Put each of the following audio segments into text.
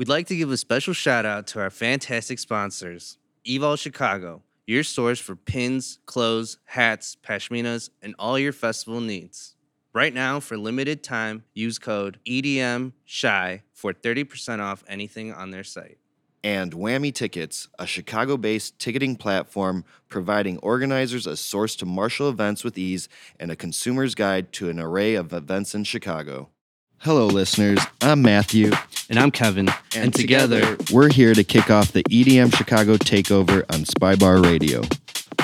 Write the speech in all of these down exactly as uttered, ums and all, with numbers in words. We'd like to give a special shout out to our fantastic sponsors, Evol Chicago, your source for pins, clothes, hats, pashminas, and all your festival needs. Right now, for limited time, use code E D M S H Y for thirty percent off anything on their site. And Whammy Tickets, a Chicago-based ticketing platform providing organizers a source to marshal events with ease and a consumer's guide to an array of events in Chicago. Hello, listeners. I'm Matthew. And I'm Kevin. And, and together, together, we're here to kick off the E D M Chicago takeover on Spybar Radio.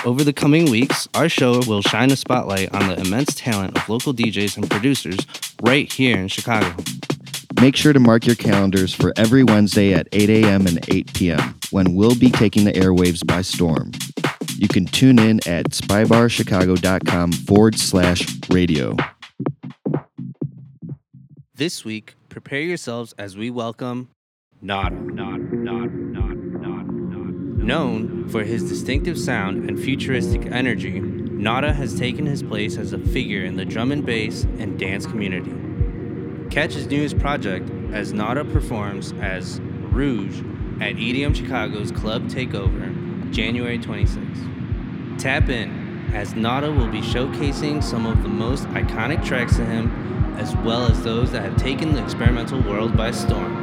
Over the coming weeks, our show will shine a spotlight on the immense talent of local D Js and producers right here in Chicago. Make sure to mark your calendars for every Wednesday at eight a.m. and eight p.m. when we'll be taking the airwaves by storm. You can tune in at spybarchicago.com forward slash radio. This week, prepare yourselves as we welcome NAUGHTA, NAUGHTA, NAUGHTA, NAUGHTA, NAUGHTA. Known for his distinctive sound and futuristic energy, NAUGHTA has taken his place as a figure in the drum and bass and dance community. Catch his newest project as NAUGHTA performs as RUUGE at E D M Chicago's Club Takeover, January twenty-sixth. Tap in, as NAUGHTA will be showcasing some of the most iconic tracks of him, as well as those that have taken the experimental world by storm.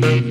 Yeah.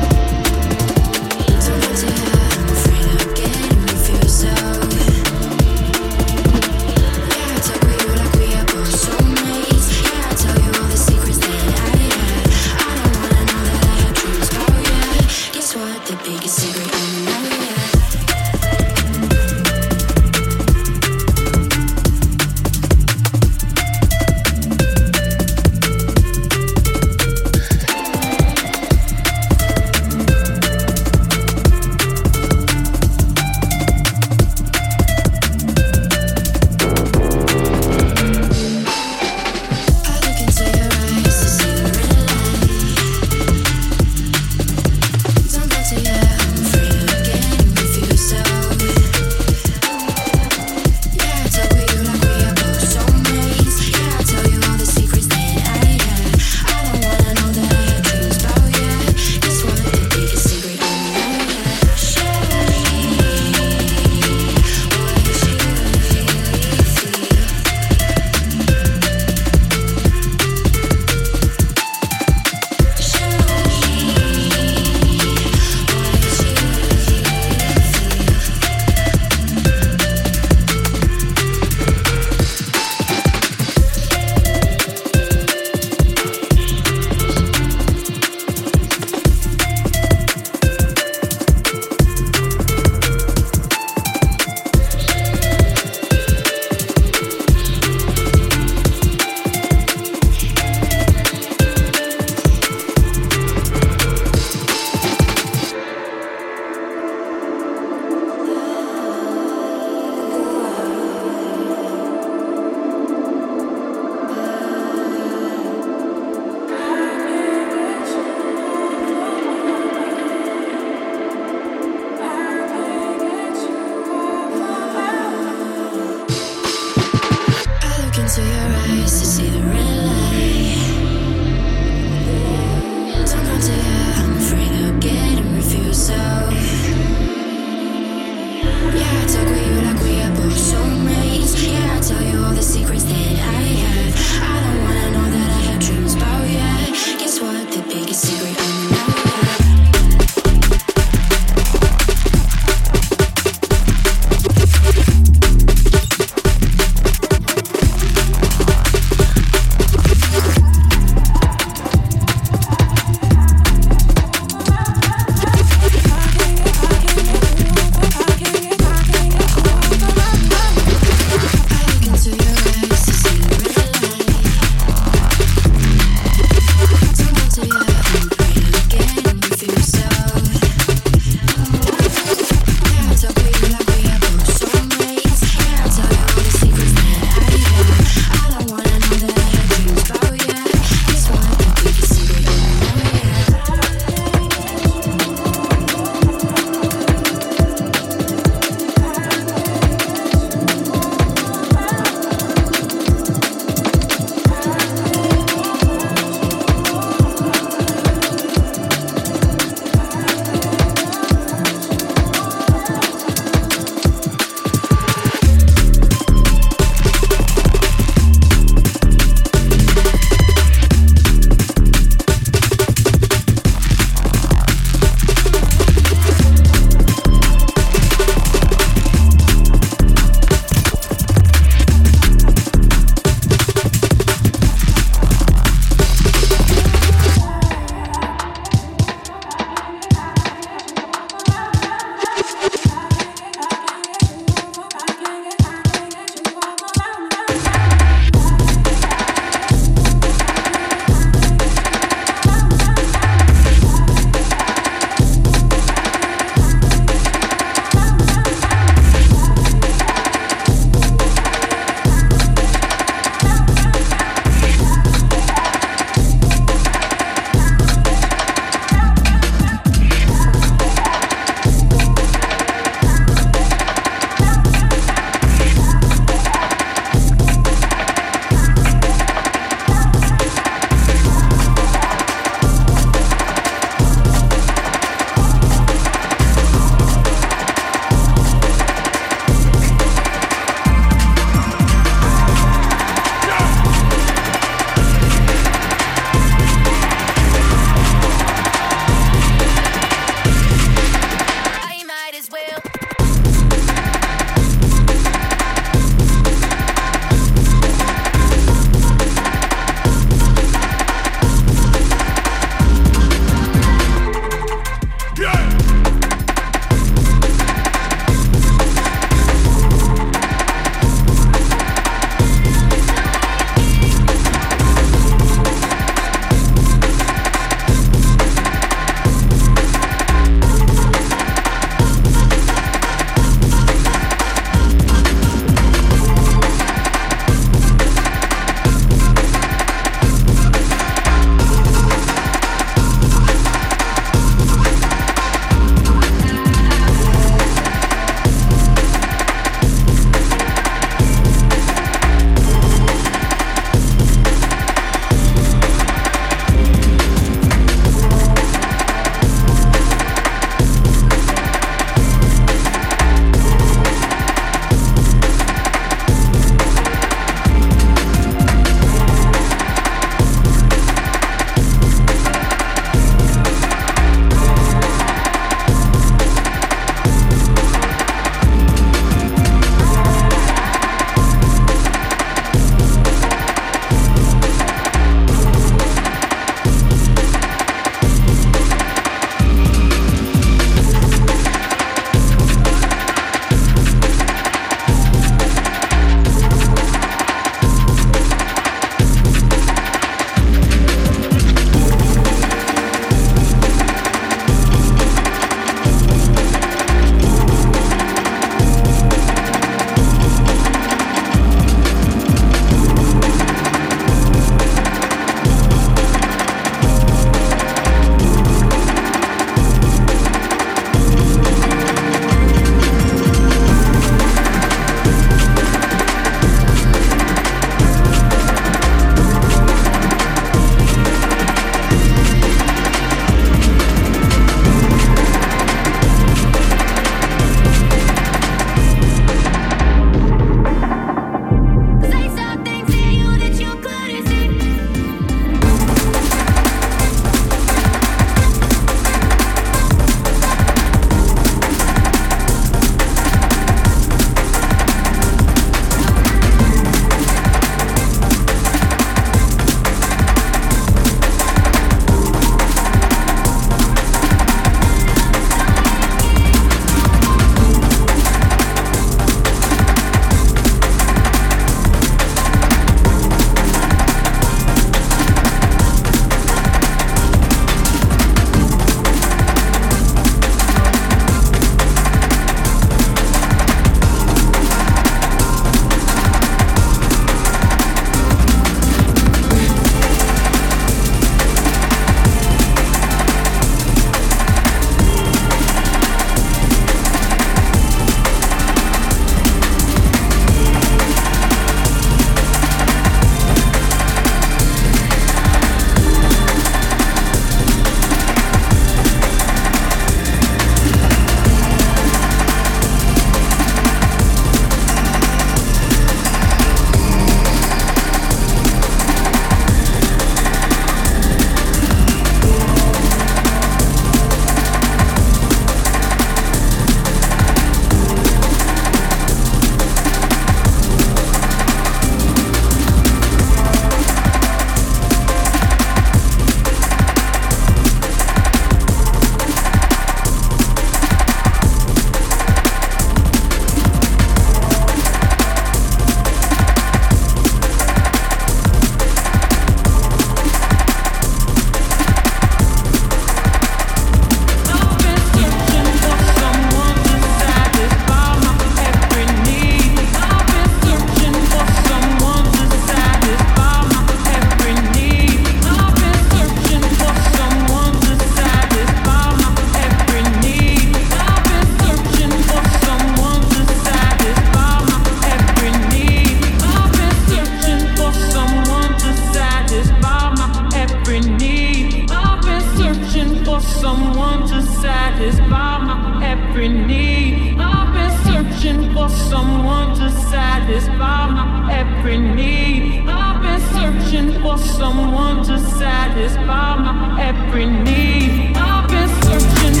very need. I've been searching for someone to satisfy my every need. I've been searching for someone to satisfy my every need. I've been searching.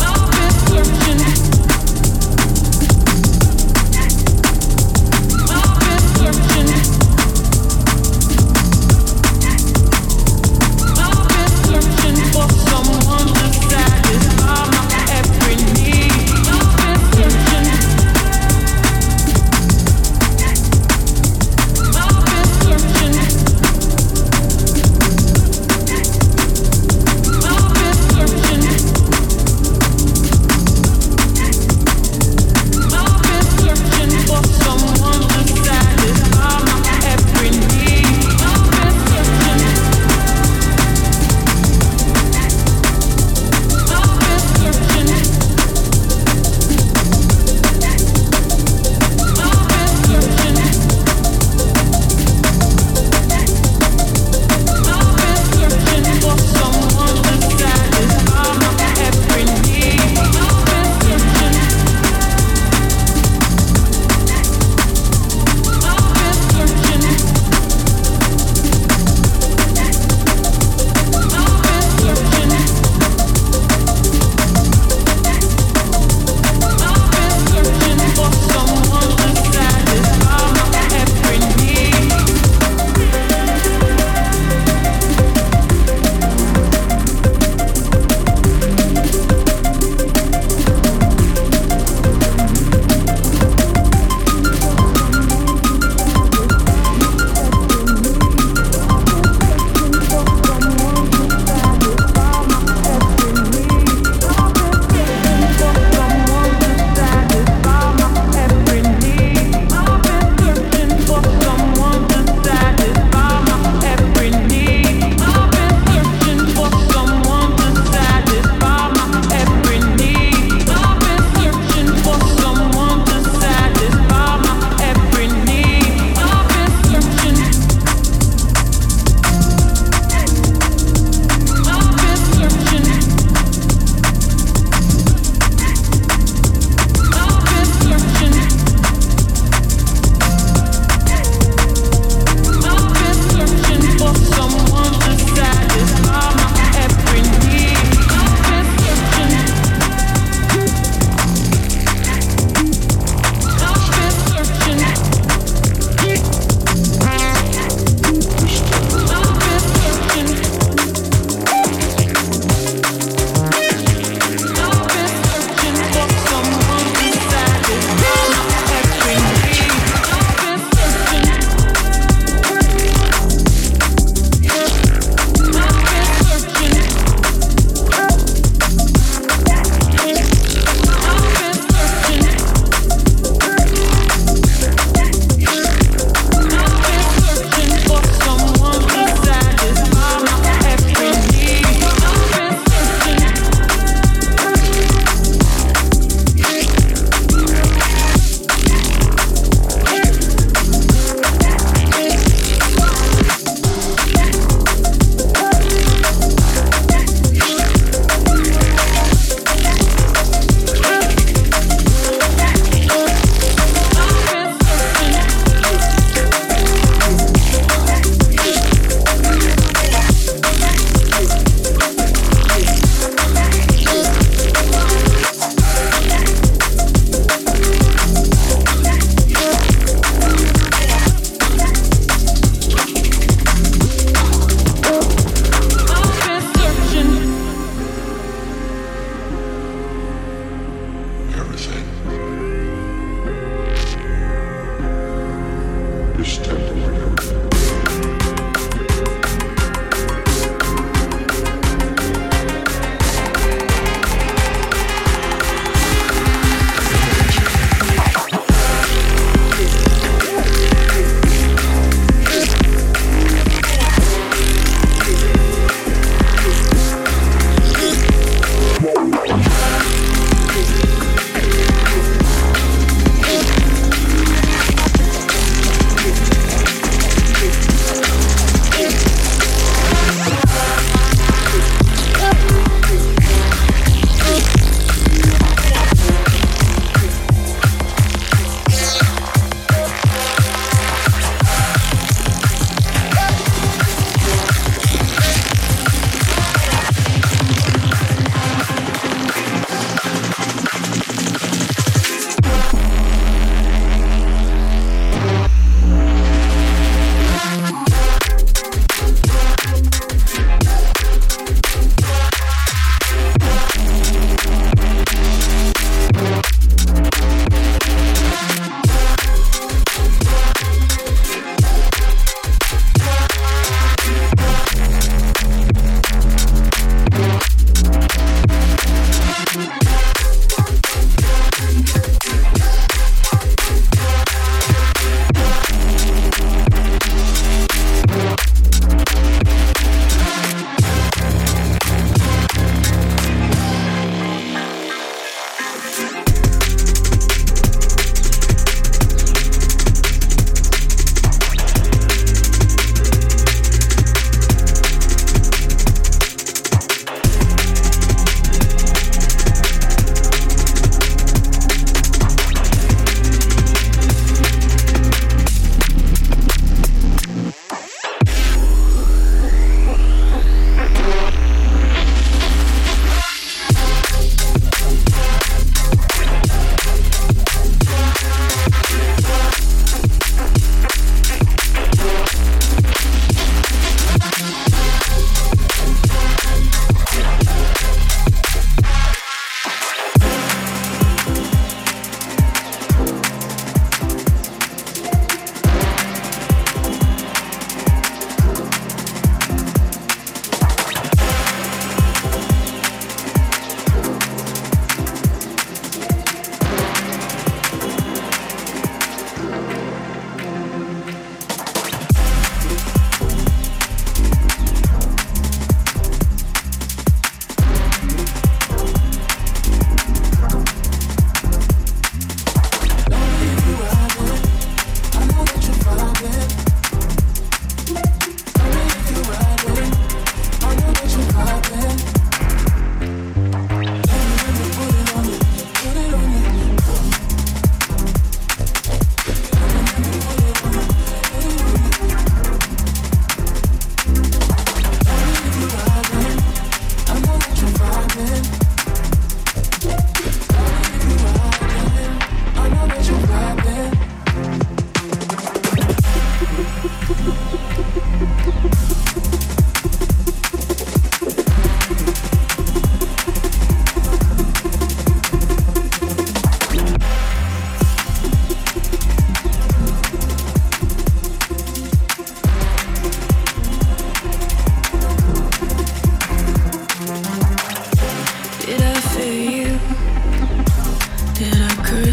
I've been searching. I've been searching.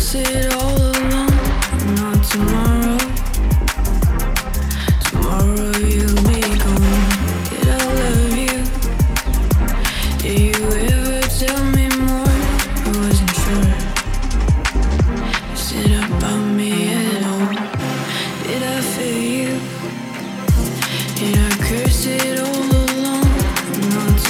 sit all alone, not tomorrow. Tomorrow you'll be gone. Did I love you? Did you ever tell me more? I wasn't sure. Is it about me at all? Did I fail you? Did I curse it all alone, not tomorrow?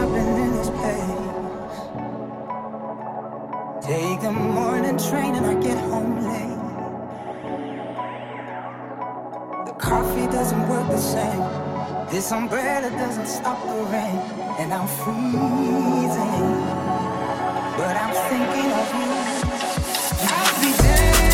I've been in this place. Take the morning train and I get home late. The coffee doesn't work the same. This umbrella doesn't stop the rain. And I'm freezing, but I'm thinking of you. I'll be dancing.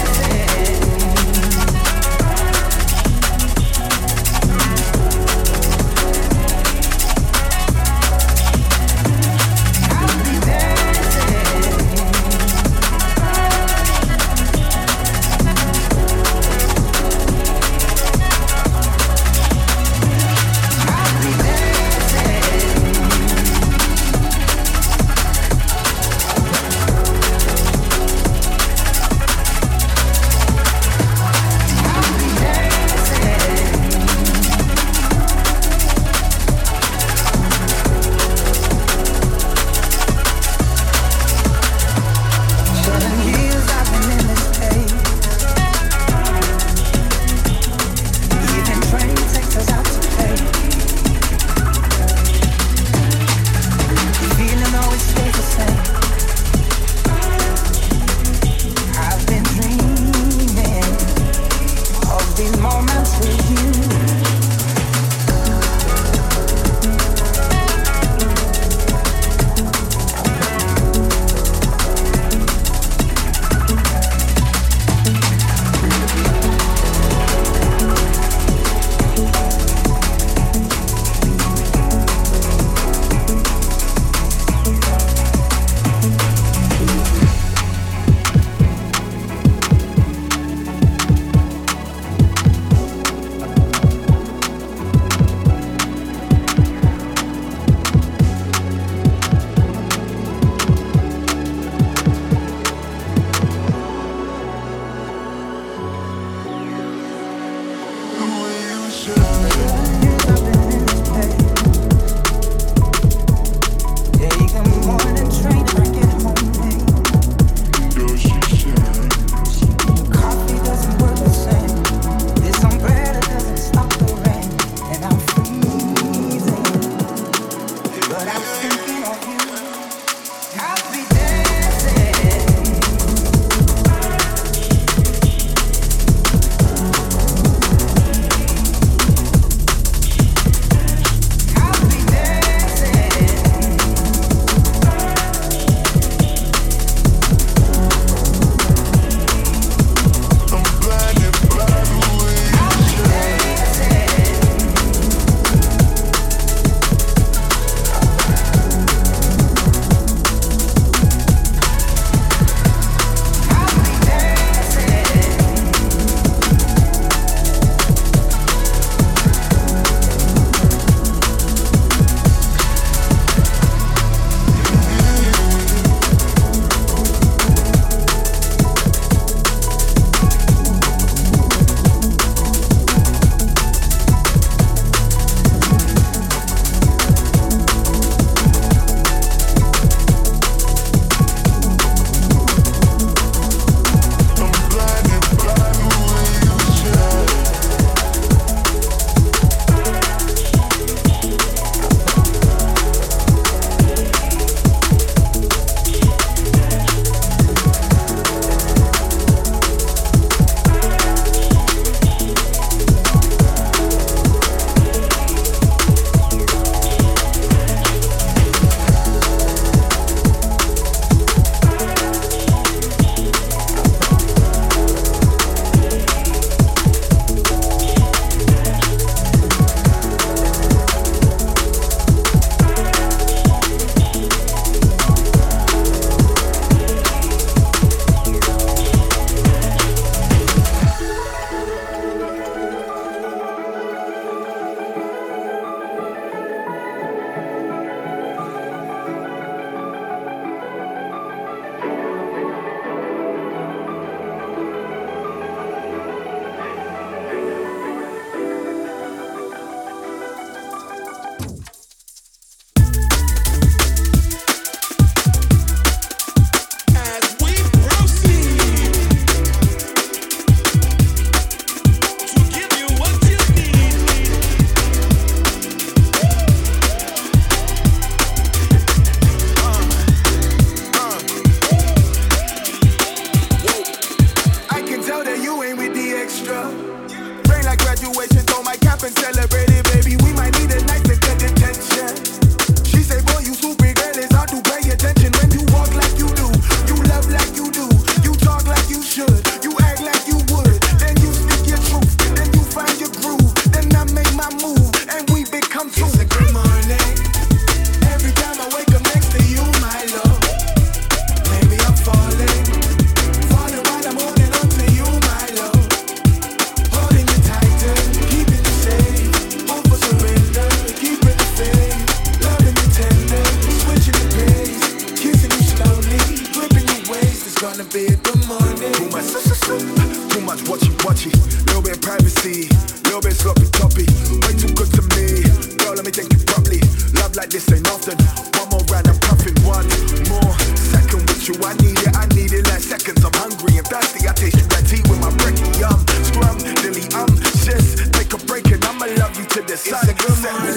Love like this ain't nothing. One more round, I'm puffing one more second with you. I need it, I need it like seconds. I'm hungry and thirsty. I taste you like tea with my brekkie. I'm scrum, dilly, I'm just take a break and I'ma love you to the sun. It's a good morning,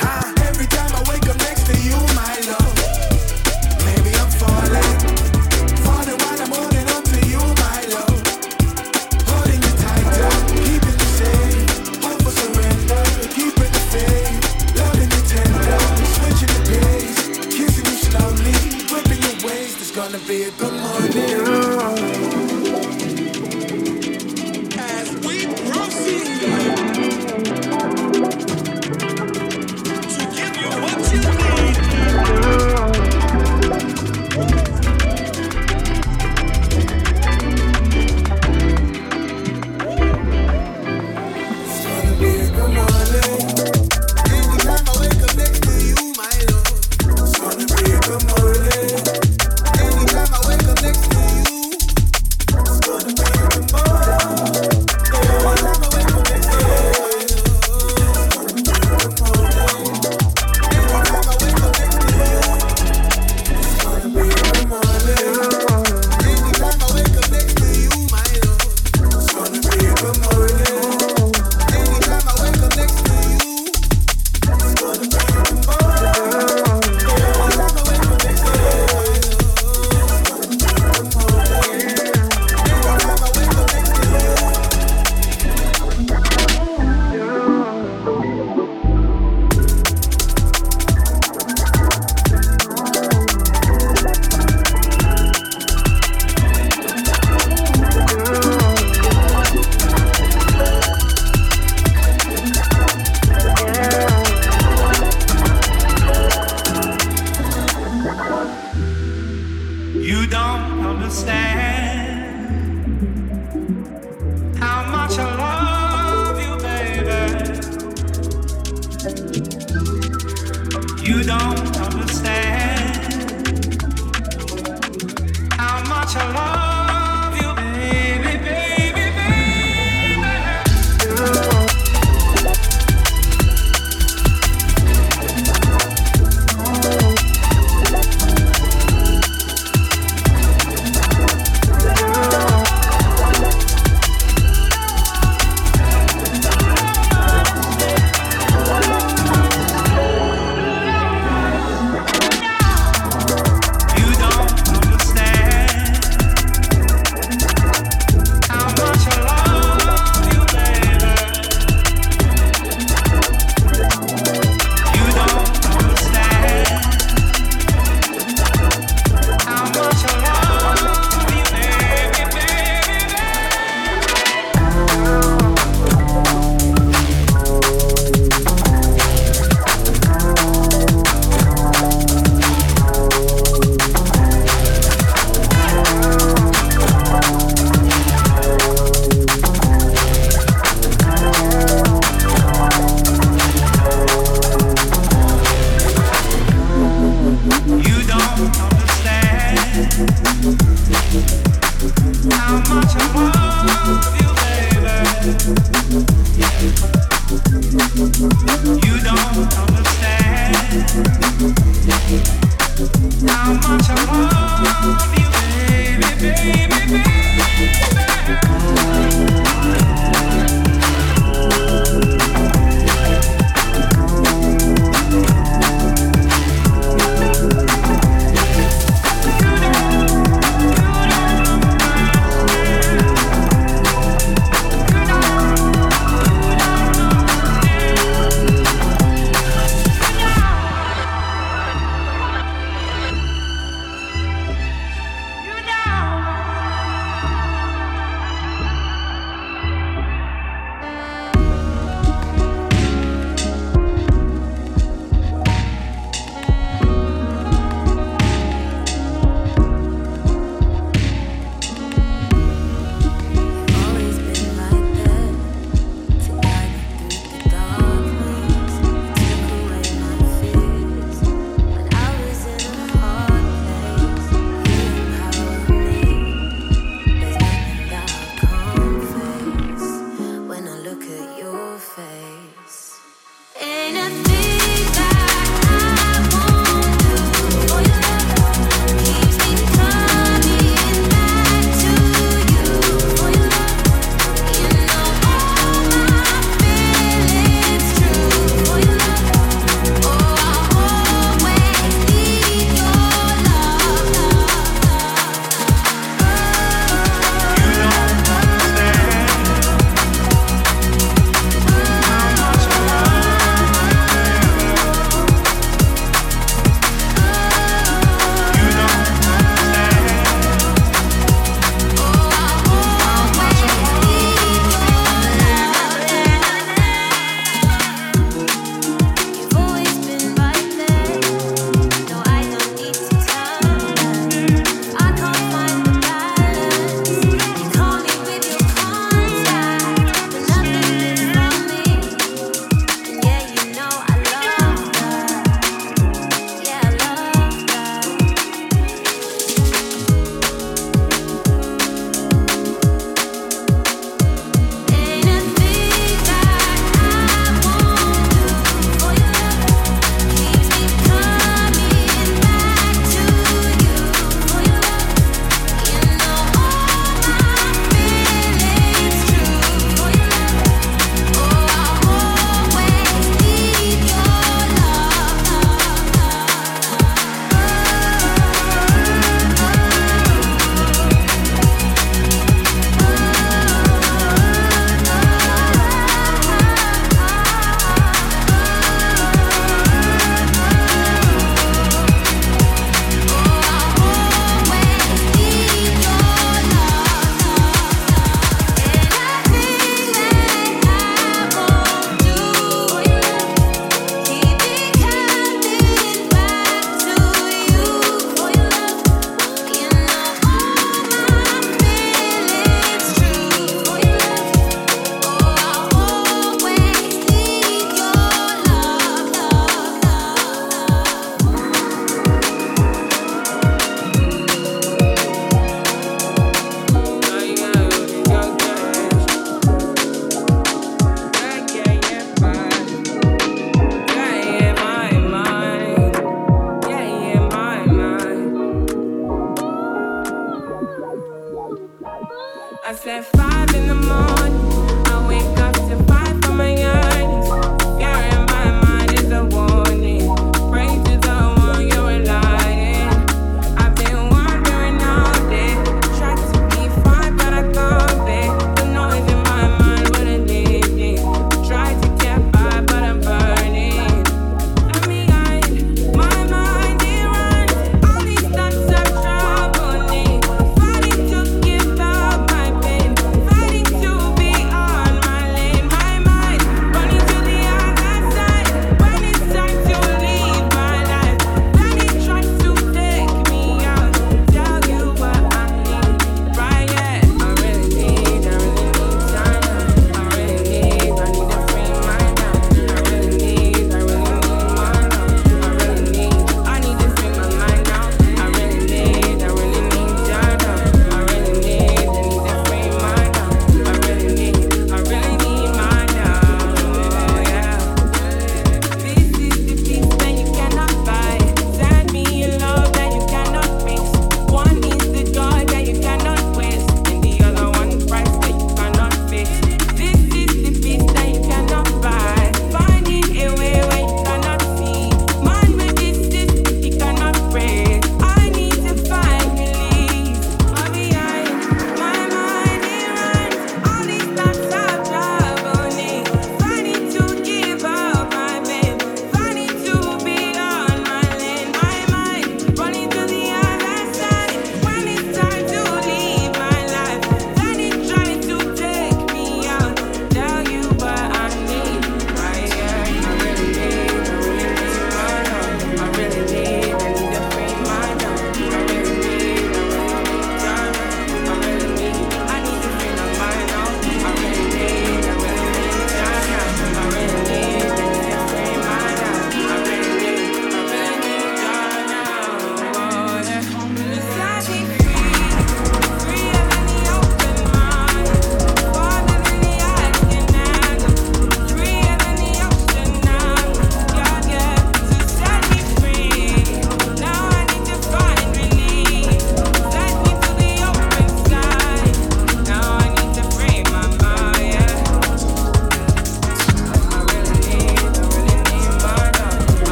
huh? Every time I wake up next to you, my love. Maybe I'm falling, falling while I'm holding on to you, my love. Holding you tighter, keep it the same. Hope for surrender, keep it the faith. Loving you tender, switching the pace, kissing you slowly, whipping your waist. It's gonna be a good morning.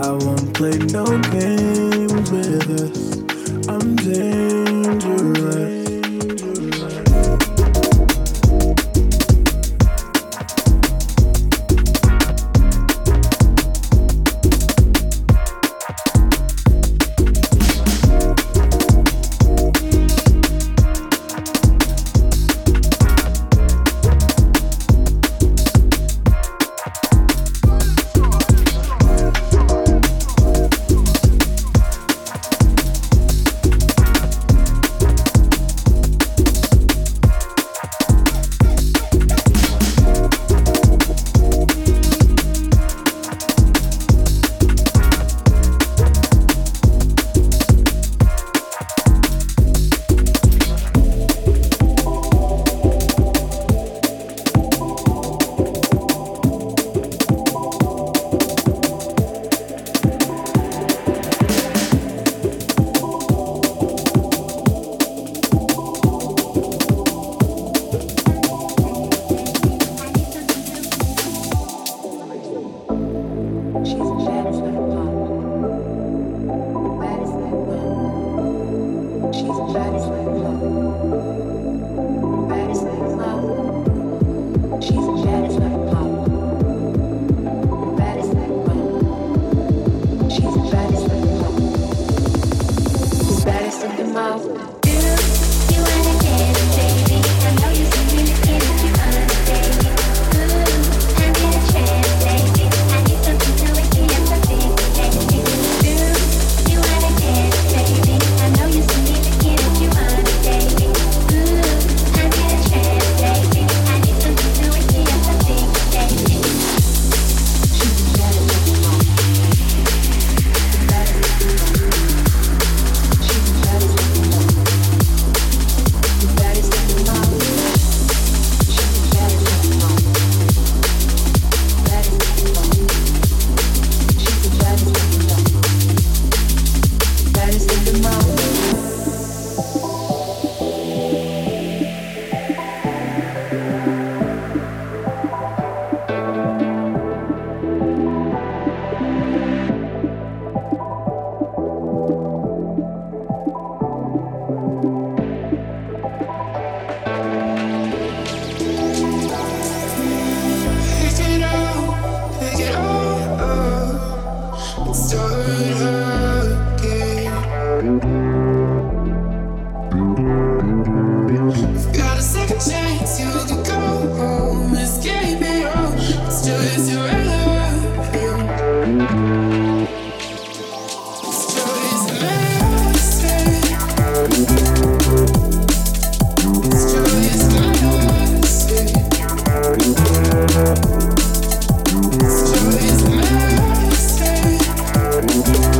I won't play no games with us. I'm dangerous. Thank you.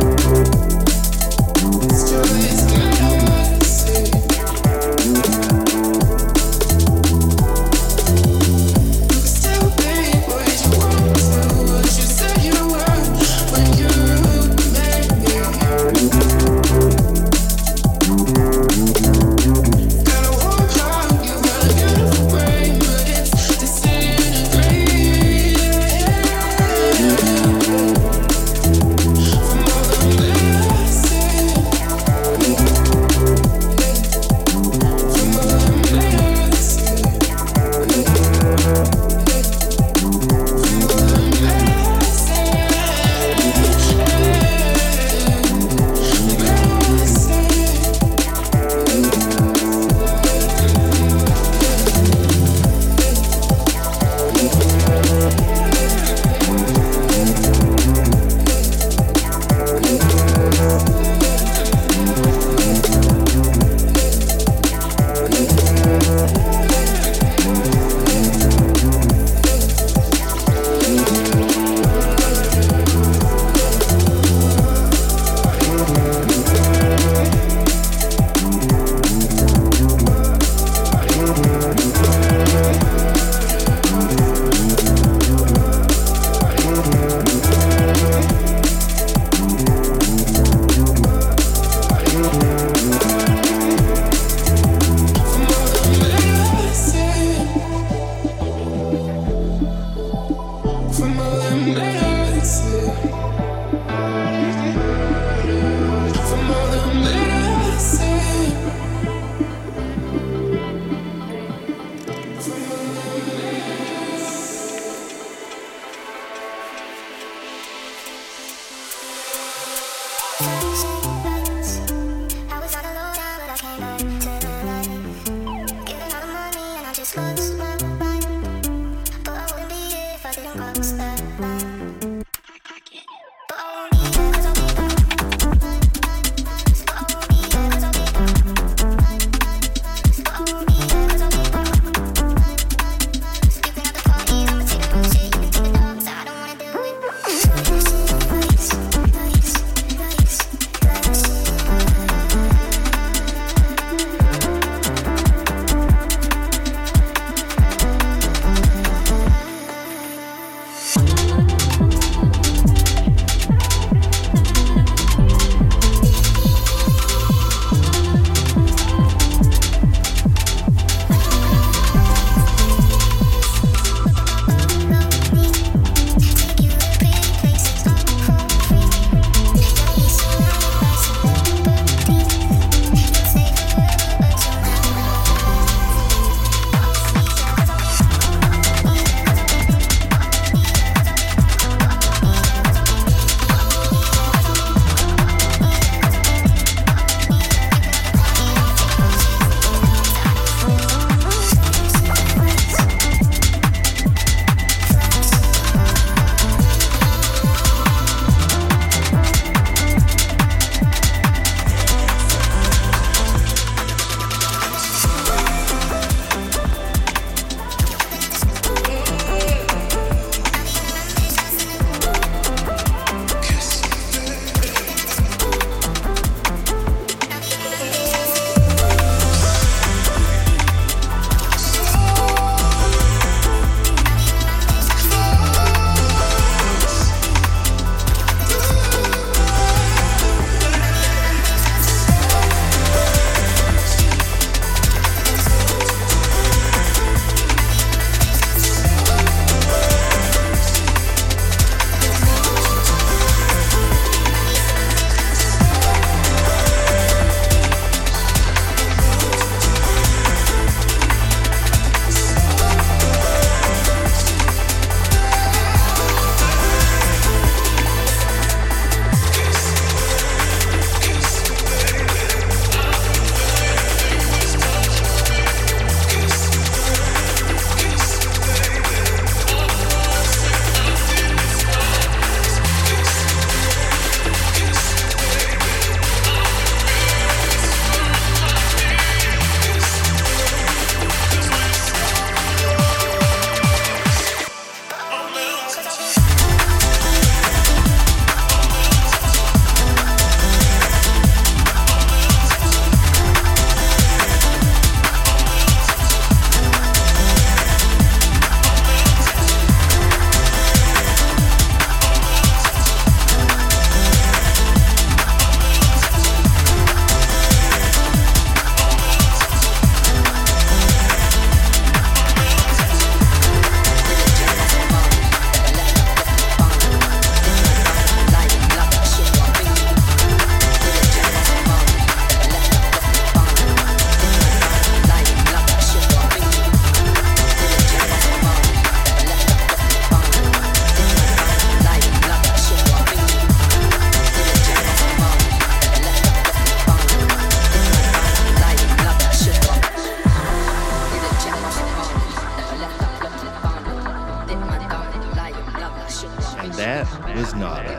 that was NAUGHTA.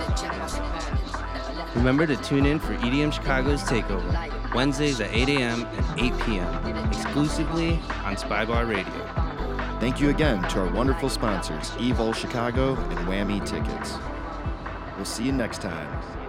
Remember to tune in for E D M Chicago's Takeover, Wednesdays at eight a.m. and eight p.m., exclusively on Spybar Radio. Thank you again to our wonderful sponsors, Evol Chicago and Whammy Tickets. We'll see you next time.